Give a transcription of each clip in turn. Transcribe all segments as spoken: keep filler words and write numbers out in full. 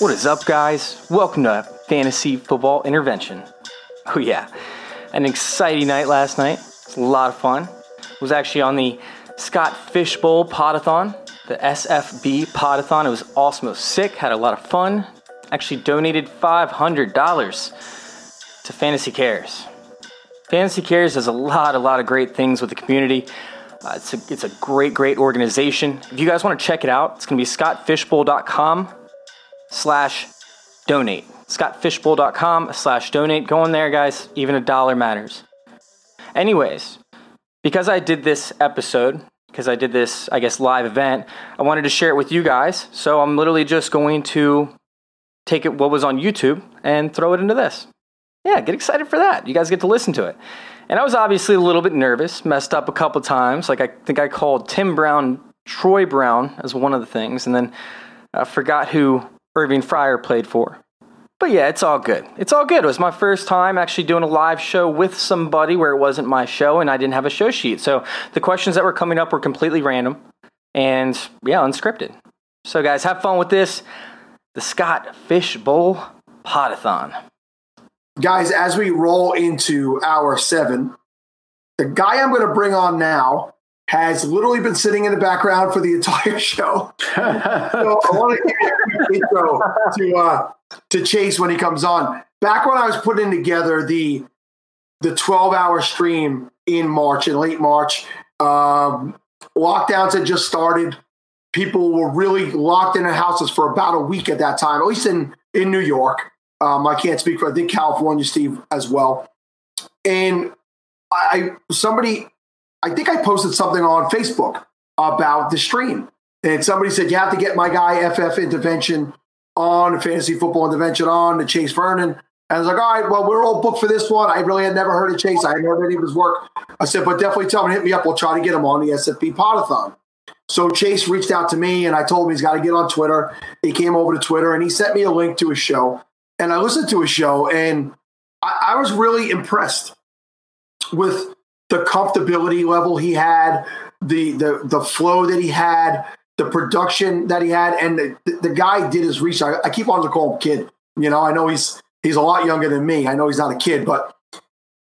What is up, guys? Welcome to Fantasy Football Intervention. Oh yeah, an exciting night last night. It's a lot of fun. It was actually on the Scott Fishbowl Podathon, the S F B Podathon. It was awesome. It was sick. Had a lot of fun. Actually donated five hundred dollars to Fantasy Cares. Fantasy Cares does a lot, a lot of great things with the community. Uh, it's, a, it's a great, great organization. If you guys want to check it out, it's going to be Scott Fishbowl dot com. slash donate. ScottFishbowl.com slash donate. Go on there, guys. Even a dollar matters. Anyways, because I did this episode, because I did this, I guess, live event, I wanted to share it with you guys. So I'm literally just going to take it what was on YouTube and throw it into this. Yeah, get excited for that. You guys get to listen to it. And I was obviously a little bit nervous, messed up a couple times. Like I think I called Tim Brown, Troy Brown as one of the things. And then I forgot who Irving Fryar played for. But yeah, it's all good. It's all good. It was my first time actually doing a live show with somebody where it wasn't my show and I didn't have a show sheet. So the questions that were coming up were completely random and yeah, unscripted. So guys, have fun with this. The Scott Fishbowl Podathon. Guys, as we roll into hour seven, the guy I'm going to bring on now has literally been sitting in the background for the entire show. So I want to give you an intro to, uh, to Chase when he comes on. Back when I was putting together the the twelve-hour stream in March, in late March, um, lockdowns had just started. People were really locked in their houses for about a week at that time, at least in, in New York. Um, I can't speak for, I think, California, Steve, as well. And I somebody... I think I posted something on Facebook about the stream. And somebody said, you have to get my guy F F Intervention on, Fantasy Football Intervention on, to Chase Vernon. And I was like, all right, well, we're all booked for this one. I really had never heard of Chase. I hadn't heard any of his work. I said, but definitely tell him to hit me up. We'll try to get him on the S F B Podathon. So Chase reached out to me, and I told him he's got to get on Twitter. He came over to Twitter, and he sent me a link to his show. And I listened to his show, and I, I was really impressed with – the comfortability level he had, the the the flow that he had, the production that he had, and the, the guy did his research. I, I keep on to call him kid. You know, I know he's he's a lot younger than me. I know he's not a kid, but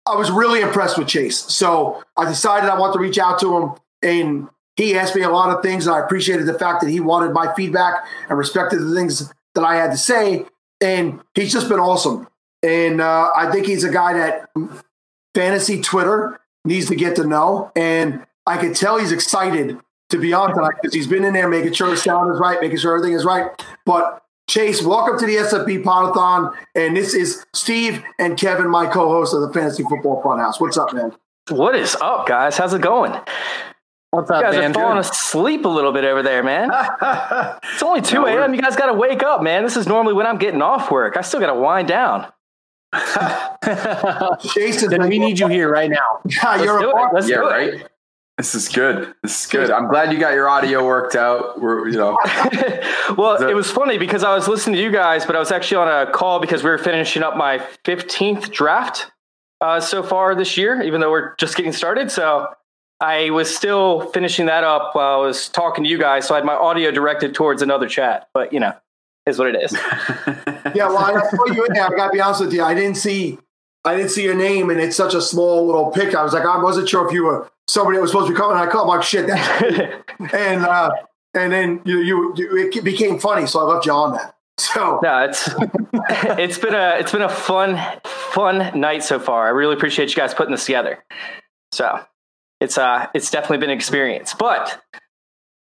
I was really impressed with Chase. So I decided I want to reach out to him, and he asked me a lot of things, and I appreciated the fact that he wanted my feedback and respected the things that I had to say, and he's just been awesome. And uh, I think he's a guy that fantasy Twitter needs to get to know, and I can tell he's excited to be on tonight because he's been in there making sure the sound is right, making sure everything is right. But Chase, welcome to the S F B Podathon, and this is Steve and Kevin, my co-host of the Fantasy Football Funhouse. What's up, man? What is up, guys? How's it going? What's up, man? You guys man? are falling asleep a little bit over there, man. It's only two a.m. You guys got to wake up, man. This is normally when I'm getting off work. I still got to wind down. Chase, then we need you here right now. Yeah, you're a Let's yeah, do right? it. This is good. This is good. I'm glad you got your audio worked out. We're, you know. Well, so, it was funny because I was listening to you guys, but I was actually on a call because we were finishing up my fifteenth draft uh, so far this year, even though we're just getting started. So I was still finishing that up while I was talking to you guys. So I had my audio directed towards another chat, but you know. Is what it is. Yeah, well, I saw you in there. I gotta be honest with you. I didn't see, I didn't see your name, and it's such a small little pick. I was like, I wasn't sure if you were somebody that was supposed to be coming. And I called, like, shit, that. and uh, and then you, you, you, it became funny, so I left you on that. So no, it's it's been a it's been a fun fun night so far. I really appreciate you guys putting this together. So it's uh it's definitely been an experience. But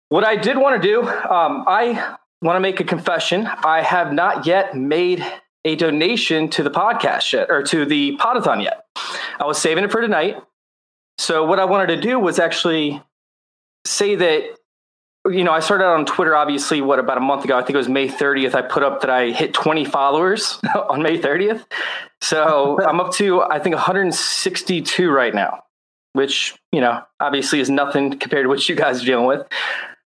what I did want to do, um, I. want to make a confession. I have not yet made a donation to the podcast yet, or to the Podathon yet. I was saving it for tonight. So what I wanted to do was actually say that, you know, I started out on Twitter, obviously, what, about a month ago? I think it was May thirtieth. I put up that I hit twenty followers on May thirtieth. So I'm up to, I think, one hundred sixty-two right now, which, you know, obviously is nothing compared to what you guys are dealing with.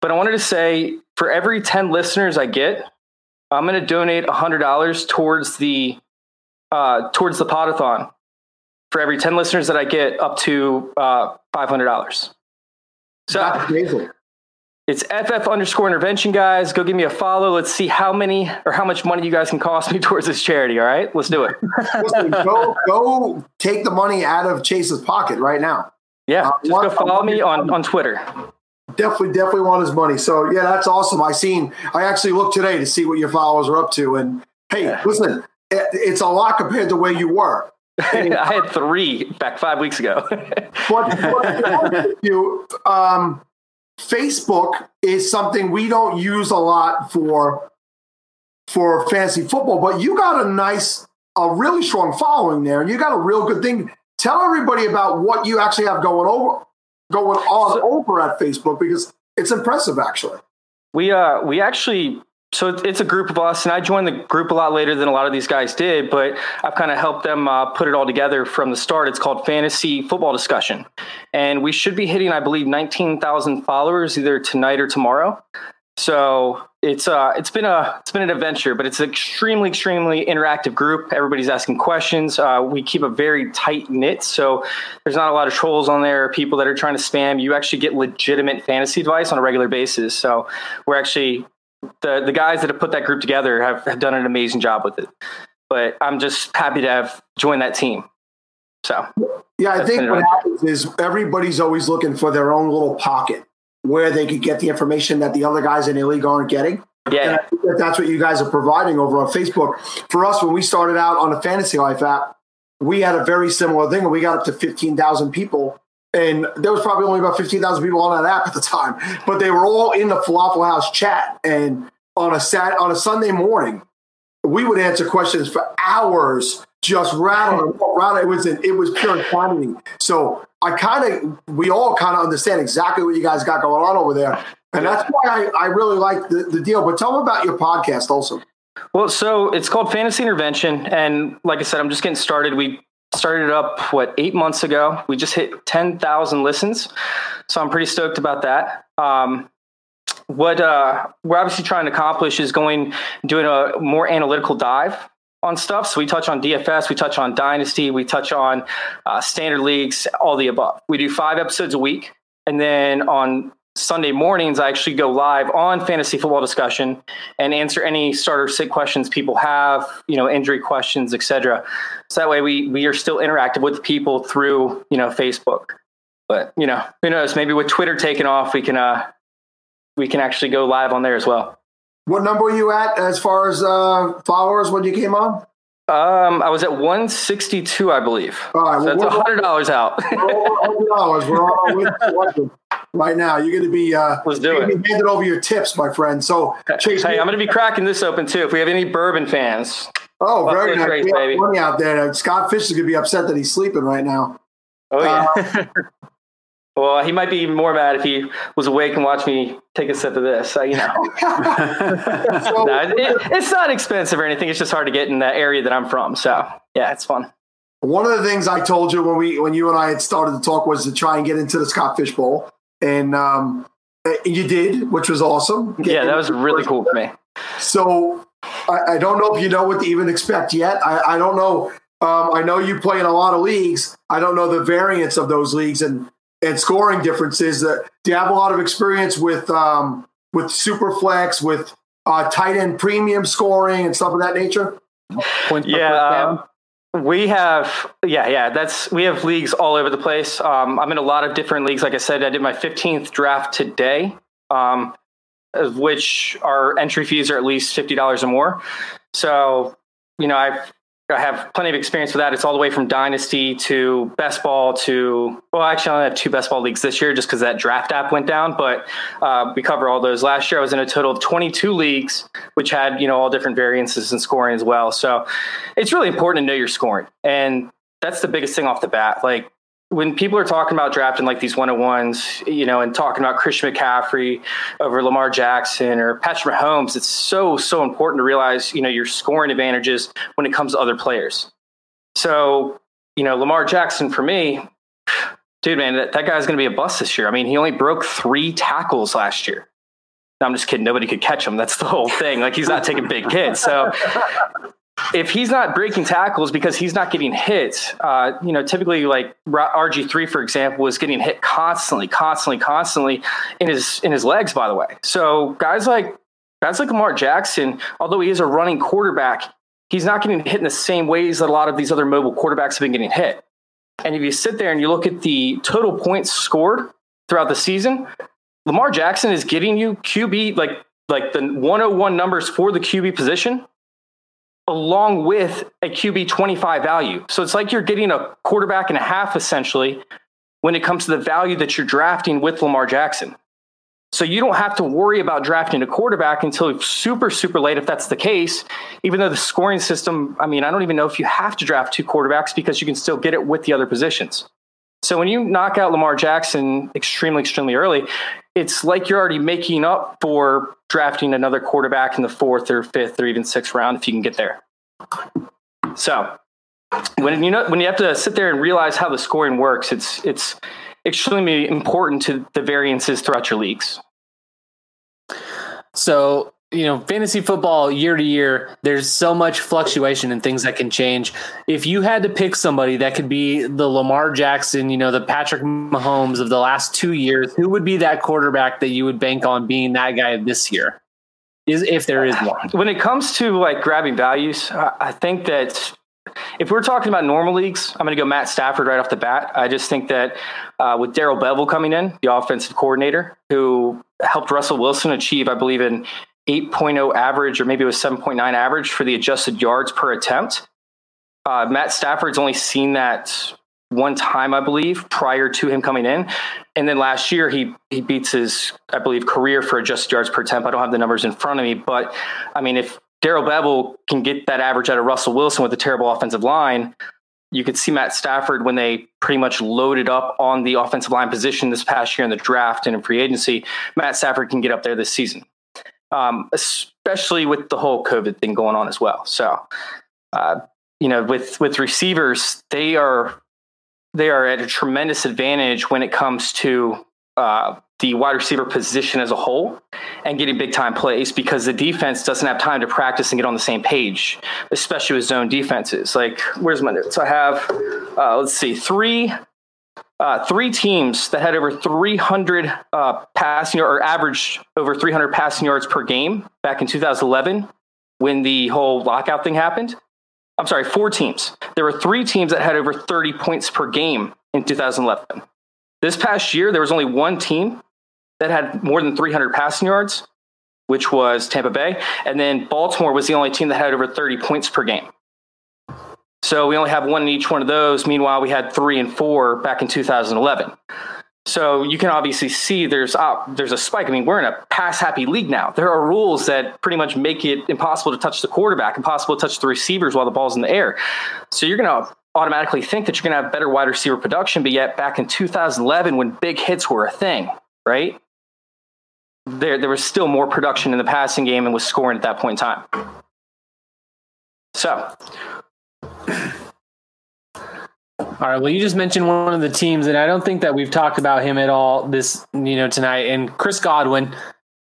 But I wanted to say, for every ten listeners I get, I'm going to donate one hundred dollars towards the uh, towards the Podathon. For every ten listeners that I get, up to uh, five hundred dollars. So that's amazing. It's F F underscore intervention, guys. Go give me a follow. Let's see how many or how much money you guys can cost me towards this charity. All right, let's do it. Listen, go, go take the money out of Chase's pocket right now. Yeah, uh, just one, go follow me on, on Twitter. Definitely, definitely want his money. So yeah, that's awesome. I seen, I actually looked today to see what your followers are up to. And hey, yeah. Listen, it, it's a lot compared to where you were. And, I had three back five weeks ago. But, but you, um, Facebook is something we don't use a lot for for fantasy football, but you got a nice, a really strong following there, and you got a real good thing. Tell everybody about what you actually have going over, going on so, over at Facebook, because it's impressive, actually. We uh we actually so it's a group of us, and I joined the group a lot later than a lot of these guys did, but I've kind of helped them uh, put it all together from the start. It's called Fantasy Football Discussion, and we should be hitting, I believe, nineteen thousand followers either tonight or tomorrow. So it's uh, it's been a it's been an adventure, but it's an extremely extremely interactive group. Everybody's asking questions. Uh, we keep a very tight knit, so there's not a lot of trolls on there. People that are trying to spam. You actually get legitimate fantasy advice on a regular basis. So we're actually. The the guys that have put that group together have, have done an amazing job with it, but I'm just happy to have joined that team. So yeah, I think what happens is everybody's always looking for their own little pocket where they could get the information that the other guys in the league aren't getting. Yeah, and I think that that's what you guys are providing over on Facebook. For us, when we started out on the Fantasy Life app, we had a very similar thing, and we got up to fifteen thousand people. And there was probably only about fifteen thousand people on that app at the time, but they were all in the Falafel House chat. And on a Sat on a Sunday morning, we would answer questions for hours, just rattling, rattling. It was an, it was pure quantity. So I kind of, we all kind of understand exactly what you guys got going on over there, and that's why I, I really like the, the deal. But tell them about your podcast, also. Well, so it's called Fantasy Intervention, and like I said, I'm just getting started. We. Started up, what, eight months ago. We just hit ten thousand listens. So I'm pretty stoked about that. Um, what uh, we're obviously trying to accomplish is going, doing a more analytical dive on stuff. So we touch on D F S, we touch on Dynasty, we touch on uh, standard leagues, all the above. We do five episodes a week. And then on Sunday mornings, I actually go live on Fantasy Football Discussion and answer any starter sit questions people have, you know, injury questions, et cetera. So that way we, we are still interactive with people through, you know, Facebook, but you know, who knows, maybe with Twitter taking off, we can, uh, we can actually go live on there as well. What number are you at as far as uh, followers when you came on? Um, I was at one sixty-two, I believe. All right, so well, that's one hundred dollars we're, out. one hundred dollars. We're all with right now. You're going to be uh, Let's do it. Be handed over your tips, my friend. So, Chase, hey, I'm going to be cracking this open too. If we have any bourbon fans, oh, Buffalo very nice, race, baby. Money out there. Scott Fish is going to be upset that he's sleeping right now. Oh yeah. Uh, well, he might be more mad if he was awake and watched me take a sip of this. So, you know, so, no, it, it, it's not expensive or anything. It's just hard to get in the area that I'm from. So, yeah, it's fun. One of the things I told you when we, when you and I had started to talk was to try and get into the Scott Fishbowl, and um, you did, which was awesome. Get yeah, that was really cool for me. So I, I don't know if you know what to even expect yet. I, I don't know. Um, I know you play in a lot of leagues. I don't know the variance of those leagues and. And scoring differences. Uh, do you have a lot of experience with um, with Superflex, with uh, tight end premium scoring and stuff of that nature? Yeah, um, we have. Yeah, yeah. That's we have leagues all over the place. Um, I'm in a lot of different leagues. Like I said, I did my fifteenth draft today, um, of which our entry fees are at least fifty dollars or more. So you know, I've I have plenty of experience with that. It's all the way from Dynasty to Best Ball to, well, actually I only have two Best Ball leagues this year just because that draft app went down, but uh, we cover all those. Last year I was in a total of twenty-two leagues, which had, you know, all different variances in scoring as well. So it's really important to know your scoring. And that's the biggest thing off the bat. Like, when people are talking about drafting like these one-on-ones, you know, and talking about Christian McCaffrey over Lamar Jackson or Patrick Mahomes, it's so, so important to realize, you know, your scoring advantages when it comes to other players. So, you know, Lamar Jackson for me, dude, man, that, that guy's going to be a bust this year. I mean, he only broke three tackles last year. No, I'm just kidding. Nobody could catch him. That's the whole thing. Like, he's not taking big hits. So if he's not breaking tackles because he's not getting hit, uh, you know, typically like R G three, for example, was getting hit constantly, constantly, constantly in his in his legs, by the way. So guys like guys like Lamar Jackson, although he is a running quarterback, he's not getting hit in the same ways that a lot of these other mobile quarterbacks have been getting hit. And if you sit there and you look at the total points scored throughout the season, Lamar Jackson is getting you Q B, like like the one oh one numbers for the Q B position, along with a Q B twenty-five value. So it's like you're getting a quarterback and a half, essentially, when it comes to the value that you're drafting with Lamar Jackson. So you don't have to worry about drafting a quarterback until super, super late, if that's the case, even though the scoring system, I mean, I don't even know if you have to draft two quarterbacks because you can still get it with the other positions. So when you knock out Lamar Jackson extremely, extremely early, it's like you're already making up for drafting another quarterback in the fourth or fifth or even sixth round if you can get there. So when you know when you have to sit there and realize how the scoring works, it's it's extremely important to the variances throughout your leagues. So, you know, fantasy football year to year, there's so much fluctuation and things that can change. If you had to pick somebody that could be the Lamar Jackson, you know, the Patrick Mahomes of the last two years, who would be that quarterback that you would bank on being that guy this year? Is if there is one. When it comes to like grabbing values, I think that if we're talking about normal leagues, I'm going to go Matt Stafford right off the bat. I just think that uh, with Darryl Bevell coming in, the offensive coordinator who helped Russell Wilson achieve, I believe, in eight point oh average, or maybe it was seven point nine average for the adjusted yards per attempt. Uh, Matt Stafford's only seen that one time, I believe, prior to him coming in. And then last year, he he beats his, I believe, career for adjusted yards per attempt. I don't have the numbers in front of me, but I mean, if Darryl Bevell can get that average out of Russell Wilson with a terrible offensive line, you could see Matt Stafford when they pretty much loaded up on the offensive line position this past year in the draft and in free agency. Matt Stafford can get up there this season. Um, especially with the whole COVID thing going on as well. So, uh, you know, with, with receivers, they are, they are at a tremendous advantage when it comes to uh, the wide receiver position as a whole and getting big time plays, because the defense doesn't have time to practice and get on the same page, especially with zone defenses. Like, where's my notes? I have, uh, let's see, three, Uh, three teams that had over three hundred uh, passing or averaged over three hundred passing yards per game back in two thousand eleven when the whole lockout thing happened. I'm sorry, four teams. There were three teams that had over thirty points per game in two thousand eleven. This past year, there was only one team that had more than three hundred passing yards, which was Tampa Bay. And then Baltimore was the only team that had over thirty points per game. So we only have one in each one of those. Meanwhile, we had three and four back in two thousand eleven. So you can obviously see there's uh, there's a spike. I mean, we're in a pass-happy league now. There are rules that pretty much make it impossible to touch the quarterback, impossible to touch the receivers while the ball's in the air. So you're going to automatically think that you're going to have better wide receiver production, but yet back in two thousand eleven when big hits were a thing, right? There, there was still more production in the passing game and was scoring at that point in time. So... All right. Well, you just mentioned one of the teams, and I don't think that we've talked about him at all this, you know, tonight. And Chris Godwin,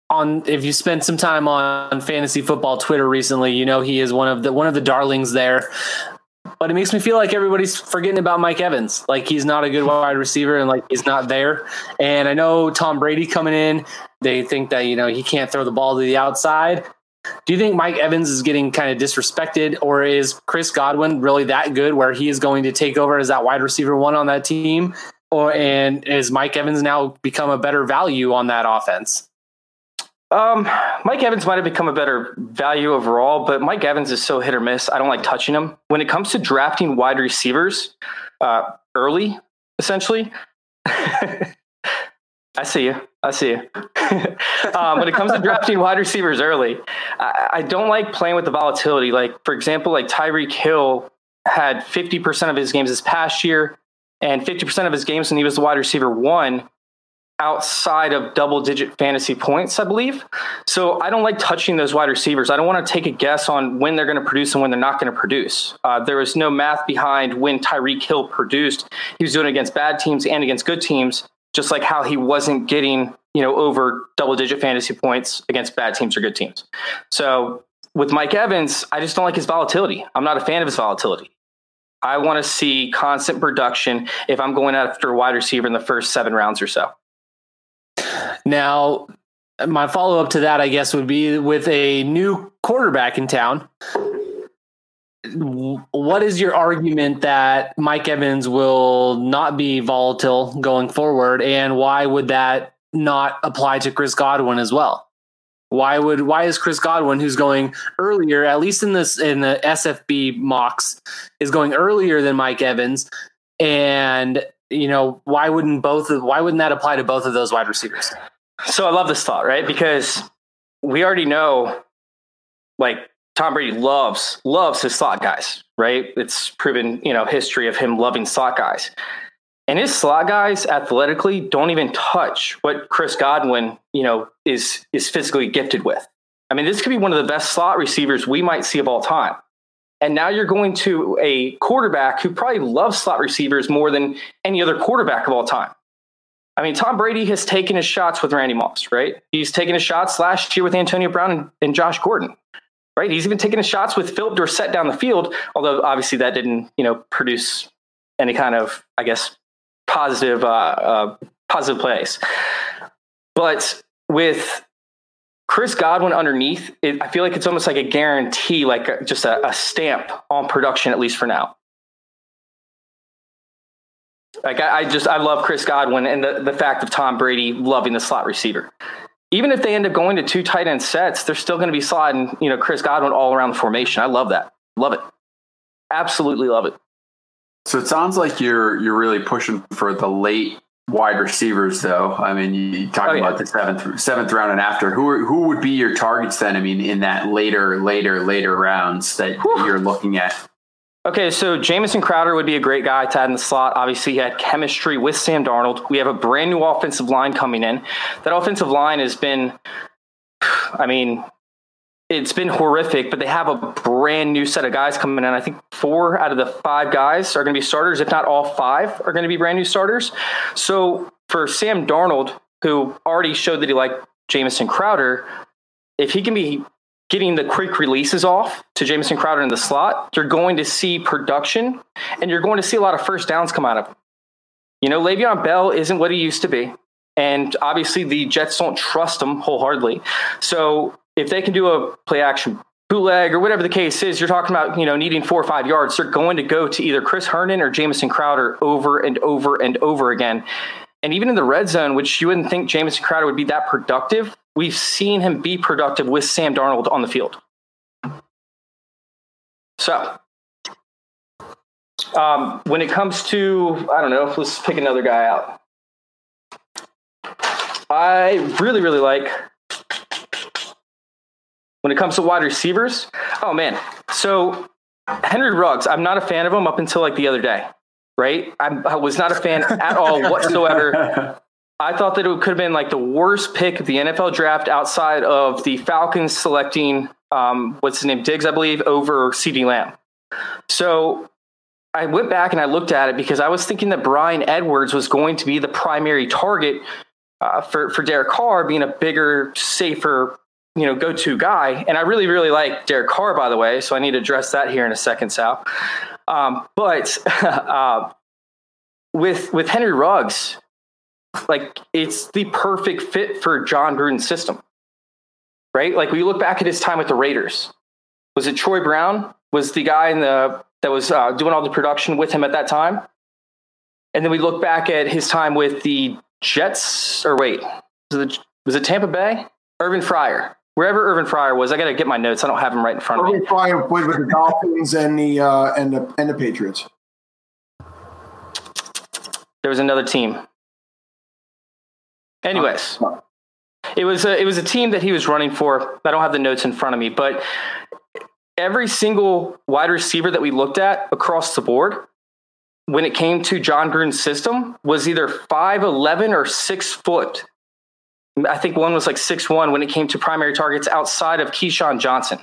on if you spent some time on fantasy football Twitter recently, you know he is one of the one of the darlings there. But it makes me feel like everybody's forgetting about Mike Evans. Like, he's not a good wide receiver, and like he's not there. And I know Tom Brady coming in, they think that, you know, he can't throw the ball to the outside. Do you think Mike Evans is getting kind of disrespected, or is Chris Godwin really that good where he is going to take over as that wide receiver one on that team? Or, and is Mike Evans now become a better value on that offense? Um, Mike Evans might have become a better value overall, but Mike Evans is so hit or miss. I don't like touching him. When it comes to drafting wide receivers uh, early, essentially, I see you. I see you. um, when it comes to drafting wide receivers early, I, I don't like playing with the volatility. Like, for example, like Tyreek Hill had fifty percent of his games this past year and fifty percent of his games when he was the wide receiver one outside of double-digit fantasy points, I believe. So I don't like touching those wide receivers. I don't want to take a guess on when they're going to produce and when they're not going to produce. Uh, there was no math behind when Tyreek Hill produced. He was doing it against bad teams and against good teams, just like how he wasn't getting, you know, over double-digit fantasy points against bad teams or good teams. So with Mike Evans, I just don't like his volatility. I'm not a fan of his volatility. I want to see constant production if I'm going after a wide receiver in the first seven rounds or so. Now, my follow-up to that, I guess, would be with a new quarterback in town. What is your argument that Mike Evans will not be volatile going forward? And why would that not apply to Chris Godwin as well? Why would, why is Chris Godwin, who's going earlier, at least in this, in the S F B mocks, is going earlier than Mike Evans? And, you know, why wouldn't both of, why wouldn't that apply to both of those wide receivers? So I love this thought, right? Because we already know, like, Tom Brady loves, loves his slot guys, right? It's proven, you know, history of him loving slot guys. And his slot guys athletically don't even touch what Chris Godwin, you know, is, is physically gifted with. I mean, this could be one of the best slot receivers we might see of all time. And now you're going to a quarterback who probably loves slot receivers more than any other quarterback of all time. I mean, Tom Brady has taken his shots with Randy Moss, right? He's taken his shots last year with Antonio Brown and, and Josh Gordon, right? He's even taken his shots with Philip Dorsett down the field, although obviously that didn't, you know, produce any kind of, I guess, positive, uh, uh, positive plays. But with Chris Godwin underneath, it, I feel like it's almost like a guarantee, like a, just a, a stamp on production, at least for now. Like I, I just, I love Chris Godwin and the, the fact of Tom Brady loving the slot receiver. Even if they end up going to two tight end sets, they're still going to be sliding, you know, Chris Godwin all around the formation. I love that. Love it. Absolutely love it. So it sounds like you're, you're really pushing for the late wide receivers, though. I mean, you talking oh, yeah. about the seventh seventh round and after. Who are, who would be your targets then? I mean, in that later, later, later rounds that Whew. you're looking at. Okay, so Jamison Crowder would be a great guy to add in the slot. Obviously, he had chemistry with Sam Darnold. We have a brand new offensive line coming in. That offensive line has been, I mean, it's been horrific, but they have a brand new set of guys coming in. I think four out of the five guys are going to be starters. If not all five are going to be brand new starters. So for Sam Darnold, who already showed that he liked Jamison Crowder, if he can be getting the quick releases off to Jamison Crowder in the slot, you're going to see production and you're going to see a lot of first downs come out of him. You know, Le'Veon Bell isn't what he used to be. And obviously the Jets don't trust him wholeheartedly. So if they can do a play action bootleg or whatever the case is, you're talking about, you know, needing four or five yards. They're going to go to either Chris Herndon or Jamison Crowder over and over and over again. And even in the red zone, which you wouldn't think Jamison Crowder would be that productive, we've seen him be productive with Sam Darnold on the field. So um, when it comes to, I don't know, let's pick another guy out. I really, really like... When it comes to wide receivers, oh, man. So Henry Ruggs, I'm not a fan of him up until like the other day, right? I'm, I was not a fan at all whatsoever. I thought that it could have been like the worst pick of the N F L draft outside of the Falcons selecting, um, what's his name, Diggs, I believe, over CeeDee Lamb. So I went back and I looked at it because I was thinking that Bryan Edwards was going to be the primary target uh, for, for Derek Carr being a bigger, safer, you know, go-to guy. And I really, really like Derek Carr, by the way. So I need to address that here in a second, Sal. Um, but uh, with, with Henry Ruggs, like it's the perfect fit for John Gruden's system, right? Like we look back at his time with the Raiders, was it Troy Brown was the guy in the, that was uh, doing all the production with him at that time. And then we look back at his time with the Jets or wait, was it, was it Tampa Bay? Irving Fryar. Wherever Irving Fryar was, I got to get my notes. I don't have him right in front Irving of me. Irving Fryar played with the Dolphins and the uh, and the and the Patriots. There was another team. Anyways, oh, it was a, it was a team that he was running for. I don't have the notes in front of me, but every single wide receiver that we looked at across the board, when it came to John Gruden's system, was either five eleven or six foot. I think one was like six one when it came to primary targets outside of Keyshawn Johnson.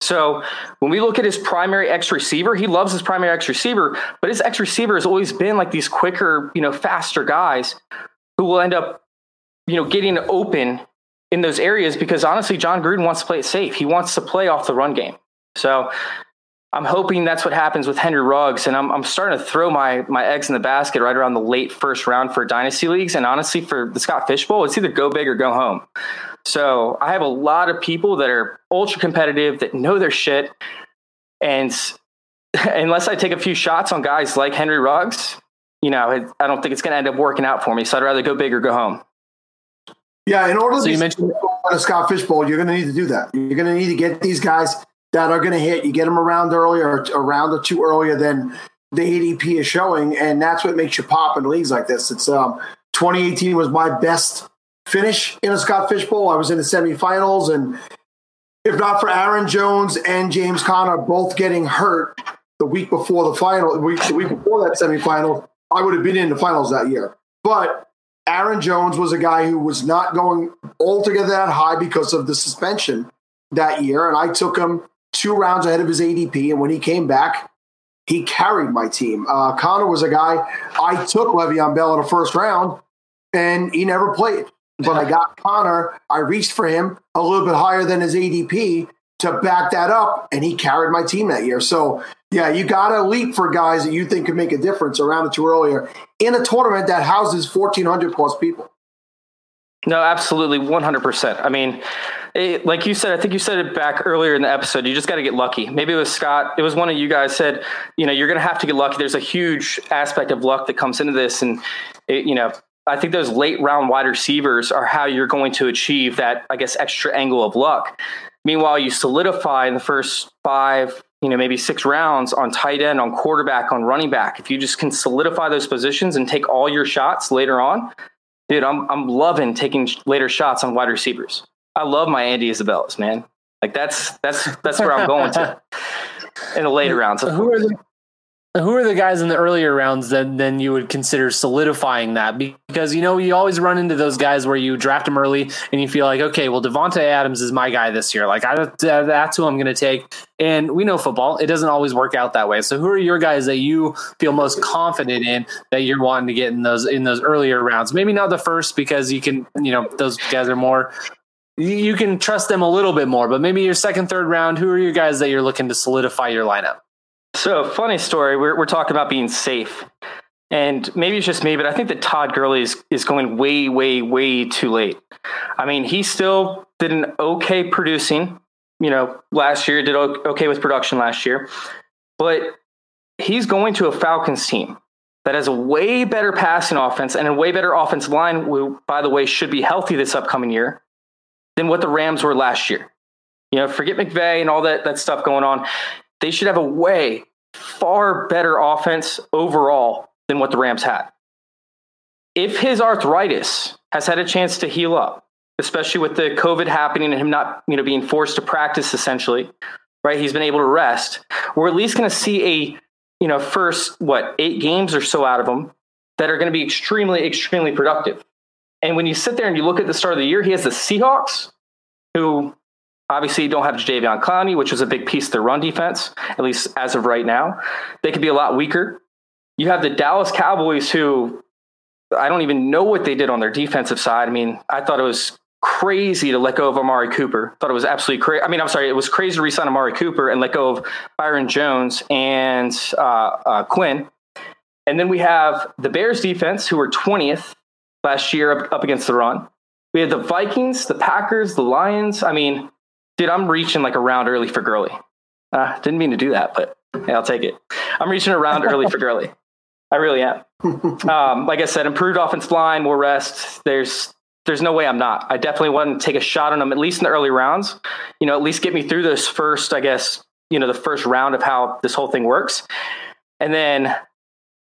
So when we look at his primary X receiver, he loves his primary X receiver, but his X receiver has always been like these quicker, you know, faster guys who will end up, you know, getting open in those areas because honestly, John Gruden wants to play it safe. He wants to play off the run game. So I'm hoping that's what happens with Henry Ruggs. And I'm I'm starting to throw my, my eggs in the basket right around the late first round for dynasty leagues. And honestly, for the Scott Fishbowl, it's either go big or go home. So I have a lot of people that are ultra competitive, that know their shit. And unless I take a few shots on guys like Henry Ruggs, you know, I don't think it's going to end up working out for me. So I'd rather go big or go home. Yeah. In order so to you mentioned- on a Scott Fishbowl, you're going to need to do that. You're going to need to get these guys that are going to hit. You get them around earlier, or a round or two earlier than the A D P is showing, and that's what makes you pop in leagues like this. It's um, twenty eighteen was my best finish in a Scott Fishbowl. I was in the semifinals, and if not for Aaron Jones and James Conner both getting hurt the week before the final, week, the week before that semifinal, I would have been in the finals that year. But Aaron Jones was a guy who was not going altogether that high because of the suspension that year, and I took him two rounds ahead of his A D P, and when he came back, he carried my team. Uh, Connor was a guy, I took Le'Veon Bell in the first round, and he never played. But I got Connor, I reached for him a little bit higher than his A D P to back that up, and he carried my team that year. So, yeah, you got to leap for guys that you think can make a difference a round or two earlier in a tournament that houses fourteen hundred plus people. No, absolutely, one hundred percent. I mean, it, like you said, I think you said it back earlier in the episode, you just got to get lucky. Maybe it was Scott. It was one of you guys said, you know, you're going to have to get lucky. There's a huge aspect of luck that comes into this. And, it, you know, I think those late round wide receivers are how you're going to achieve that, I guess, extra angle of luck. Meanwhile, you solidify in the first five, you know, maybe six rounds on tight end, on quarterback, on running back. If you just can solidify those positions and take all your shots later on, dude, I'm I'm loving taking later shots on wide receivers. I love my Andy Isabelas, man. Like that's that's that's where I'm going to in the later rounds. Who are the who are the guys in the earlier rounds that then you would consider solidifying that? Because you know you always run into those guys where you draft them early and you feel like, okay, well, Devontae Adams is my guy this year. Like I, that's who I'm going to take. And we know football; it doesn't always work out that way. So who are your guys that you feel most confident in that you're wanting to get in those in those earlier rounds? Maybe not the first because you can, you know, those guys are more. You can trust them a little bit more, but maybe your second, third round, who are your guys that you're looking to solidify your lineup? So funny story, we're we're talking about being safe and maybe it's just me, but I think that Todd Gurley is, is going way, way, way too late. I mean, he still did an okay producing, you know, last year, did okay with production last year, but he's going to a Falcons team that has a way better passing offense and a way better offensive line, who, by the way, should be healthy this upcoming year, than what the Rams were last year. You know, forget McVay and all that, that stuff going on. They should have a way far better offense overall than what the Rams had. If his arthritis has had a chance to heal up, especially with the COVID happening and him not, you know, being forced to practice essentially, right? He's been able to rest. We're at least going to see a, you know, first, what, eight games or so out of him that are going to be extremely, extremely productive. And when you sit there and you look at the start of the year, he has the Seahawks, who obviously don't have Jadeveon Clowney, which was a big piece of their run defense, at least as of right now. They could be a lot weaker. You have the Dallas Cowboys, who I don't even know what they did on their defensive side. I mean, I thought it was crazy to let go of Amari Cooper. Thought it was absolutely crazy. I mean, I'm sorry, it was crazy to re-sign Amari Cooper and let go of Byron Jones and uh, uh, Quinn. And then we have the Bears defense, who were twentieth. Last year up, up against the run. We had the Vikings, the Packers, the Lions. I mean, dude, I'm reaching like a round early for Gurley. Uh, didn't mean to do that, but yeah, I'll take it. I'm reaching a round early for Gurley. I really am. Um, like I said, improved offensive line, more rest. There's there's no way I'm not. I definitely want to take a shot on him, at least in the early rounds, you know, at least get me through this first, I guess, you know, the first round of how this whole thing works. And then,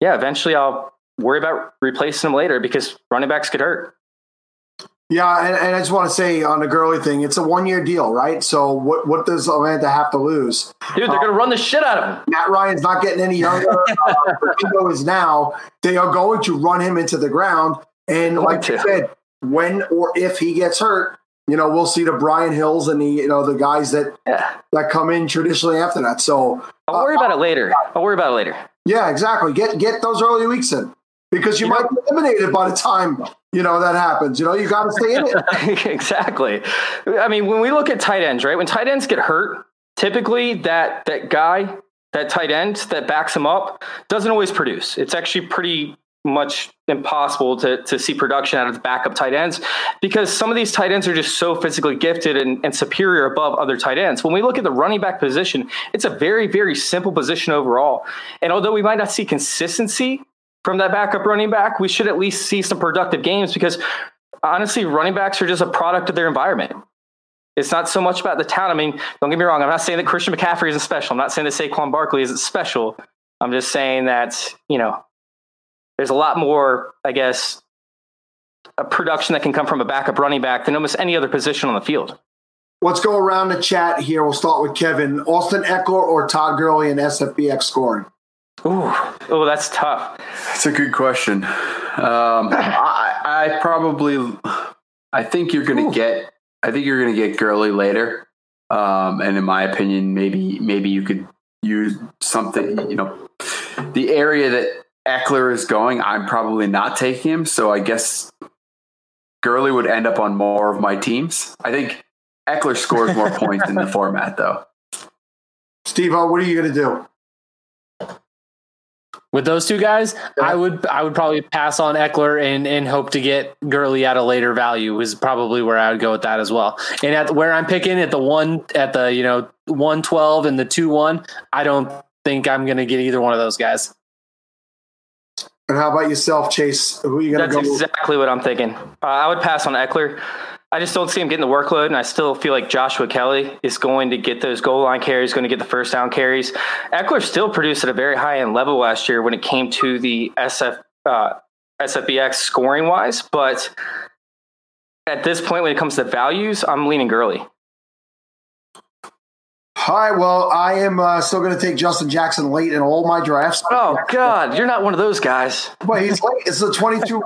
yeah, eventually I'll worry about replacing him later because running backs could hurt. Yeah, and, and I just want to say on the Gurley thing, it's a one-year deal, right? So what what does Atlanta have to lose? Dude, they're um, going to run the shit out of him. Matt Ryan's not getting any younger. uh, Vertigo is now. They are going to run him into the ground. And like you said, when or if he gets hurt, you know, we'll see the Brian Hills and the, you know, the guys that yeah. that come in traditionally after that. So I'll worry uh, about it later. I'll worry about it later. Yeah, exactly. Get get those early weeks in. Because you, you might know, be eliminated by the time, you know, that happens. You know, you got to stay in it. Exactly. I mean, when we look at tight ends, right, when tight ends get hurt, typically that that guy, that tight end that backs him up doesn't always produce. It's actually pretty much impossible to, to see production out of the backup tight ends because some of these tight ends are just so physically gifted and, and superior above other tight ends. When we look at the running back position, it's a very, very simple position overall. And although we might not see consistency from that backup running back, we should at least see some productive games because honestly, running backs are just a product of their environment. It's not so much about the talent. I mean, don't get me wrong. I'm not saying that Christian McCaffrey isn't special. I'm not saying that Saquon Barkley isn't special. I'm just saying that, you know, there's a lot more, I guess, a production that can come from a backup running back than almost any other position on the field. Let's go around the chat here. We'll start with Kevin. Austin Eckler or Todd Gurley in S F B X scoring? Ooh, oh, that's tough. That's a good question. Um, I, I probably, I think you're going to get, I think you're going to get Gurley later. Um, and in my opinion, maybe, maybe you could use something, you know, the area that Eckler is going, I'm probably not taking him. So I guess Gurley would end up on more of my teams. I think Eckler scores more points in the format though. Steve-O, what are you going to do? With those two guys, yeah. I would I would probably pass on Eckler and, and hope to get Gurley at a later value is probably where I would go with that as well. And at where I'm picking at the one at the you know one twelve and the two one, I don't think I'm going to get either one of those guys. And how about yourself, Chase? Who are you going to go? That's exactly what I'm thinking. Uh, I would pass on Eckler. I just don't see him getting the workload, and I still feel like Joshua Kelly is going to get those goal line carries, going to get the first down carries. Eckler still produced at a very high-end level last year when it came to the S F, uh, S F B X scoring-wise, but at this point, when it comes to values, I'm leaning Gurley. All right, well, I am uh, still going to take Justin Jackson late in all my drafts. Oh, Jackson. God, you're not one of those guys. Well, he's late. It's a twenty-two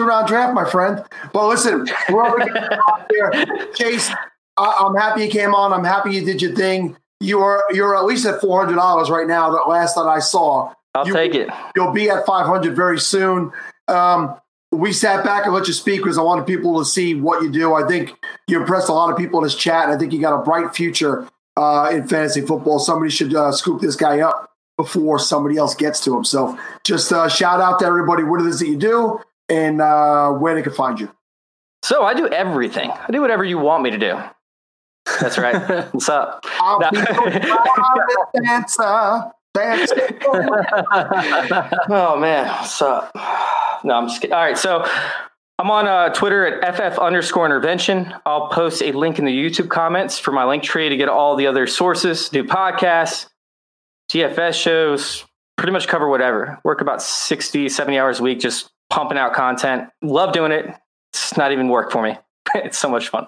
round draft, my friend. But listen, we're over here. Chase, I- I'm happy you came on. I'm happy you did your thing. You are, you're at least at four hundred dollars right now, the last that I saw. I'll you, take it. You'll be at five hundred dollars very soon. Um, we sat back and let you speak because I wanted people to see what you do. I think you impressed a lot of people in this chat, and I think you got a bright future Uh, in fantasy football. Somebody should uh, scoop this guy up before somebody else gets to him. So just uh, shout out to everybody what it is that you do and uh, where they can find you. So I do everything. I do whatever you want me to do. That's right. What's up? I'll no. be the dancer. Dancer. Oh, man. What's up? No, I'm just kidding. All right. So I'm on uh, Twitter at F F underscore intervention. I'll post a link in the YouTube comments for my link tree to get all the other sources, do podcasts, G F S shows, pretty much cover whatever. Work about sixty, seventy hours a week, just pumping out content. Love doing it. It's not even work for me. It's so much fun.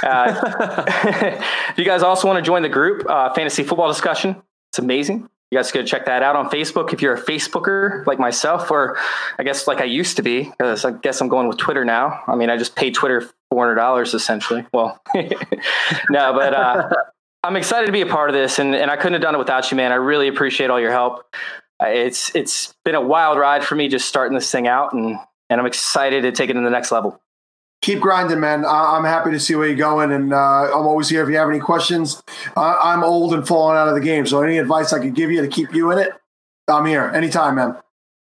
Uh, if you guys also want to join the group, uh, Fantasy Football Discussion, it's amazing. You guys go check that out on Facebook if you're a Facebooker like myself, or I guess like I used to be, because I guess I'm going with Twitter now. I mean, I just paid Twitter four hundred dollars essentially. Well, no, but uh, I'm excited to be a part of this, and, and I couldn't have done it without you, man. I really appreciate all your help. It's It's been a wild ride for me just starting this thing out, and, and I'm excited to take it to the next level. Keep grinding, man. I'm happy to see where you're going, and uh, I'm always here if you have any questions. Uh, I'm old and falling out of the game, so any advice I could give you to keep you in it, I'm here. Anytime, man.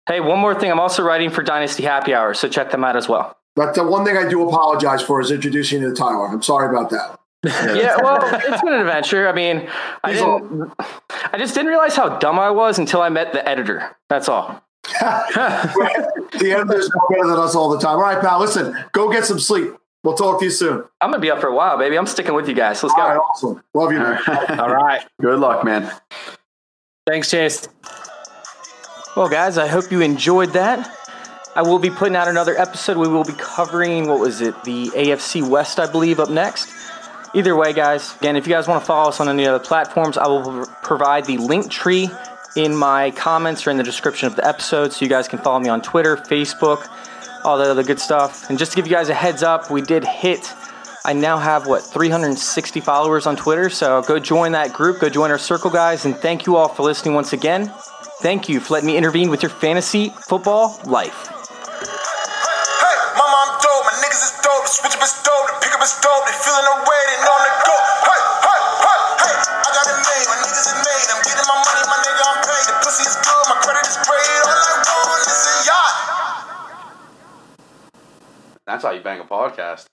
Hey, one more thing. I'm also writing for Dynasty Happy Hour, so check them out as well. But the one thing I do apologize for is introducing you to Tyler. I'm sorry about that. Yeah, well, it's been an adventure. I mean, I, didn't, I just didn't realize how dumb I was until I met the editor. That's all. The editors know better than us all the time. All right, pal, listen, go get some sleep. We'll talk to you soon. I'm going to be up for a while, baby. I'm sticking with you guys. Let's all go. Right, awesome. Love you, man. All right. Good luck, man. Thanks, Chase. Well, guys, I hope you enjoyed that. I will be putting out another episode. We will be covering, what was it, the A F C West, I believe, up next. Either way, guys, again, if you guys want to follow us on any other platforms, I will provide the link tree in my comments or in the description of the episode, so you guys can follow me on Twitter, Facebook, all that other good stuff. And just to give you guys a heads up, we did hit, I now have, what, three hundred sixty followers on Twitter, so go join that group, go join our circle, guys, and thank you all for listening once again. Thank you for letting me intervene with your fantasy football life. Switch up his dope, the pick up his dope, they feeling the way, they know the go. Hey, hey, hey, hey, I got it made, my niggas is made, I'm getting my money, my nigga, I'm paid. The pussy is good, my credit is great, all I want is a yacht. That's how you bang a podcast.